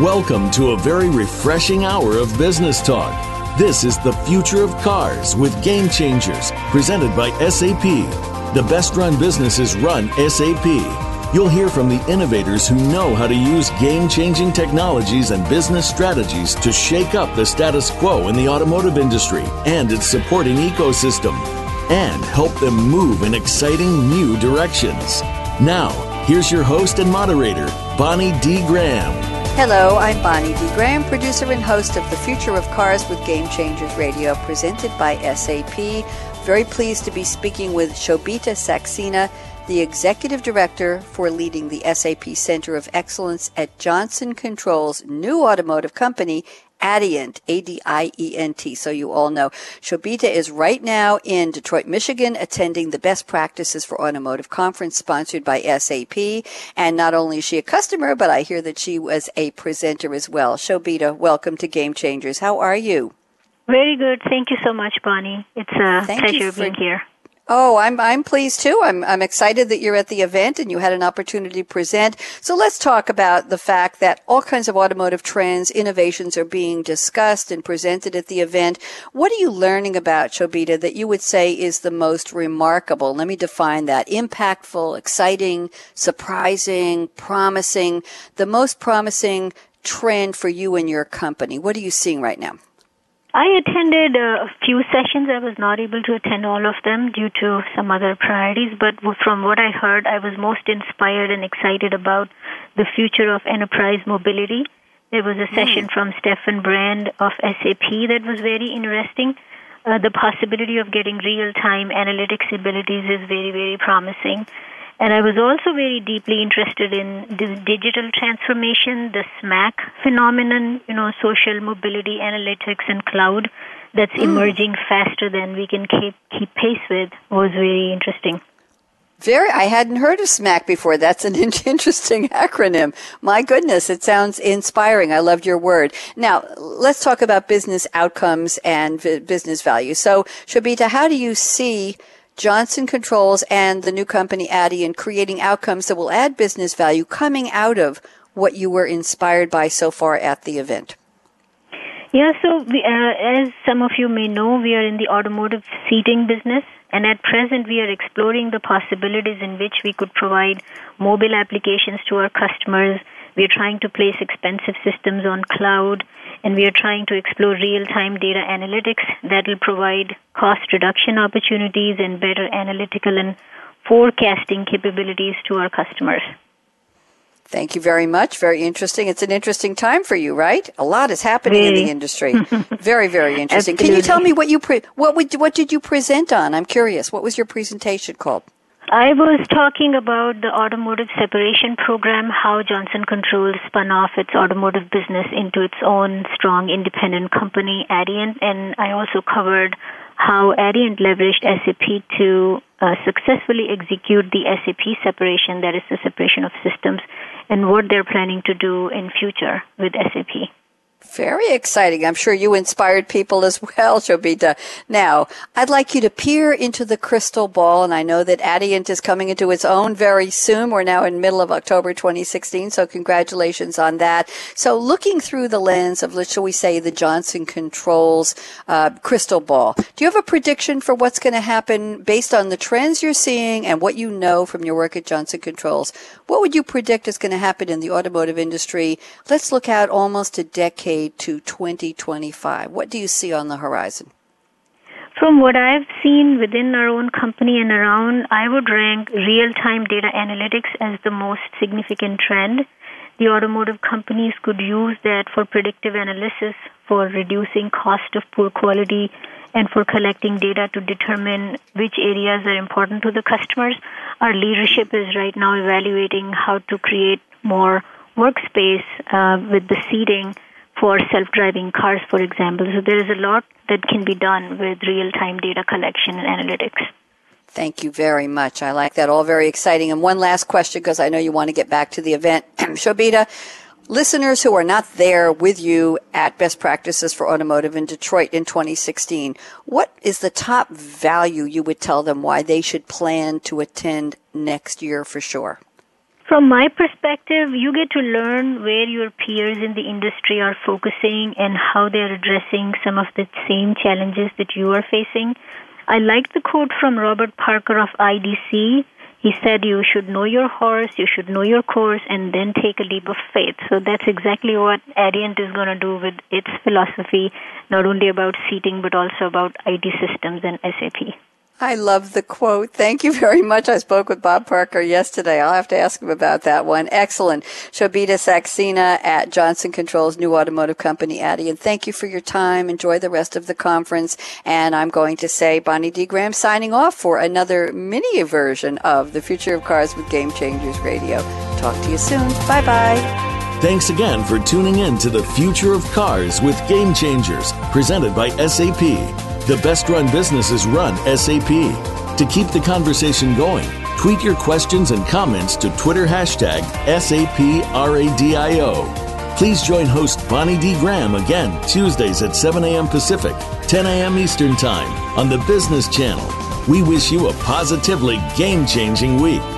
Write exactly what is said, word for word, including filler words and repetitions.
Welcome to a very refreshing hour of business talk. This is The Future of Cars with Game-Changers, presented by S A P. The best-run businesses run S A P. You'll hear from the innovators who know how to use game-changing technologies and business strategies to shake up the status quo in the automotive industry and its supporting ecosystem, and help them move in exciting new directions. Now, here's your host and moderator, Bonnie D. Graham. Hello, I'm Bonnie D. Graham, producer and host of The Future of Cars with Game Changers Radio, presented by S A P. Very pleased to be speaking with Shobhita Saxena, the Executive Director for leading the S A P Center of Excellence at Johnson Controls' new automotive company, Adient, A D I E N T, so you all know. Shobhita is right now in Detroit, Michigan, attending the Best Practices for Automotive conference sponsored by S A P. And not only is she a customer, but I hear that she was a presenter as well. Shobhita, welcome to Game Changers. How are you? Very good. Thank you so much, Bonnie. It's a Thank pleasure for- being here. Oh, I'm, I'm pleased too. I'm, I'm excited that you're at the event and you had an opportunity to present. So let's talk about the fact that all kinds of automotive trends, innovations are being discussed and presented at the event. What are you learning about, Shobhita, that you would say is the most remarkable? Let me define that. Impactful, exciting, surprising, promising, the most promising trend for you and your company. What are you seeing right now? I attended a few sessions. I was not able to attend all of them due to some other priorities, but from what I heard, I was most inspired and excited about the future of enterprise mobility. There was a session mm. from Stefan Brand of S A P that was very interesting. Uh, the possibility of getting real-time analytics abilities is very, very promising. And I was also very deeply interested in the digital transformation, the SMAC phenomenon, you know, social mobility, analytics, and cloud that's mm. emerging faster than we can keep, keep pace with was very interesting. Very, I hadn't heard of SMAC before. That's an interesting acronym. My goodness, it sounds inspiring. I loved your word. Now, let's talk about business outcomes and business value. So, Shobhita, how do you see Johnson Controls and the new company Adient creating outcomes that will add business value coming out of what you were inspired by so far at the event? Yeah, so we, uh, as some of you may know, we are in the automotive seating business, and at present we are exploring the possibilities in which we could provide mobile applications to our customers. We are trying to place expensive systems on cloud, and we are trying to explore real-time data analytics that will provide cost reduction opportunities and better analytical and forecasting capabilities to our customers. Thank you very much. Very interesting. It's an interesting time for you, right? A lot is happening really? in the industry. Very, very interesting. Absolutely. Can you tell me what you pre- what would, what did you present on? I'm curious. What was your presentation called? I was talking about the automotive separation program, how Johnson Controls spun off its automotive business into its own strong independent company, Adient, and I also covered how Adient leveraged S A P to uh, successfully execute the S A P separation, that is the separation of systems, and what they're planning to do in future with S A P. Very exciting. I'm sure you inspired people as well, Shobhita. Now, I'd like you to peer into the crystal ball, and I know that Adient is coming into its own very soon. We're now in middle of October twenty sixteen, so congratulations on that. So looking through the lens of, shall we say, the Johnson Controls uh, crystal ball, do you have a prediction for what's going to happen based on the trends you're seeing and what you know from your work at Johnson Controls? What would you predict is going to happen in the automotive industry? Let's look out almost a decade to twenty twenty-five. What do you see on the horizon? From what I've seen within our own company and around, I would rank real-time data analytics as the most significant trend. The automotive companies could use that for predictive analysis, for reducing cost of poor quality, and for collecting data to determine which areas are important to the customers. Our leadership is right now evaluating how to create more workspace uh, with the seating for self-driving cars, for example. So there is a lot that can be done with real-time data collection and analytics. Thank you very much. I like that. All very exciting. And one last question, because I know you want to get back to the event. Shobhita, listeners who are not there with you at Best Practices for Automotive in Detroit in twenty sixteen, what is the top value you would tell them why they should plan to attend next year for sure? From my perspective, you get to learn where your peers in the industry are focusing and how they're addressing some of the same challenges that you are facing. I like the quote from Robert Parker of I D C. He said, you should know your horse, you should know your course, and then take a leap of faith. So that's exactly what Adient is going to do with its philosophy, not only about seating, but also about I T systems and S A P. I love the quote. Thank you very much. I spoke with Bob Parker yesterday. I'll have to ask him about that one. Excellent. Shobhita Saxena at Johnson Controls, new automotive company, Adient. Thank you for your time. Enjoy the rest of the conference. And I'm going to say Bonnie D. Graham signing off for another mini version of The Future of Cars with Game Changers Radio. Talk to you soon. Bye-bye. Thanks again for tuning in to The Future of Cars with Game Changers, presented by S A P. The best-run businesses run S A P. To keep the conversation going, tweet your questions and comments to Twitter hashtag S A P R A D I O. Please join host Bonnie D. Graham again Tuesdays at seven a.m. Pacific, ten a.m. Eastern Time on the Business Channel. We wish you a positively game-changing week.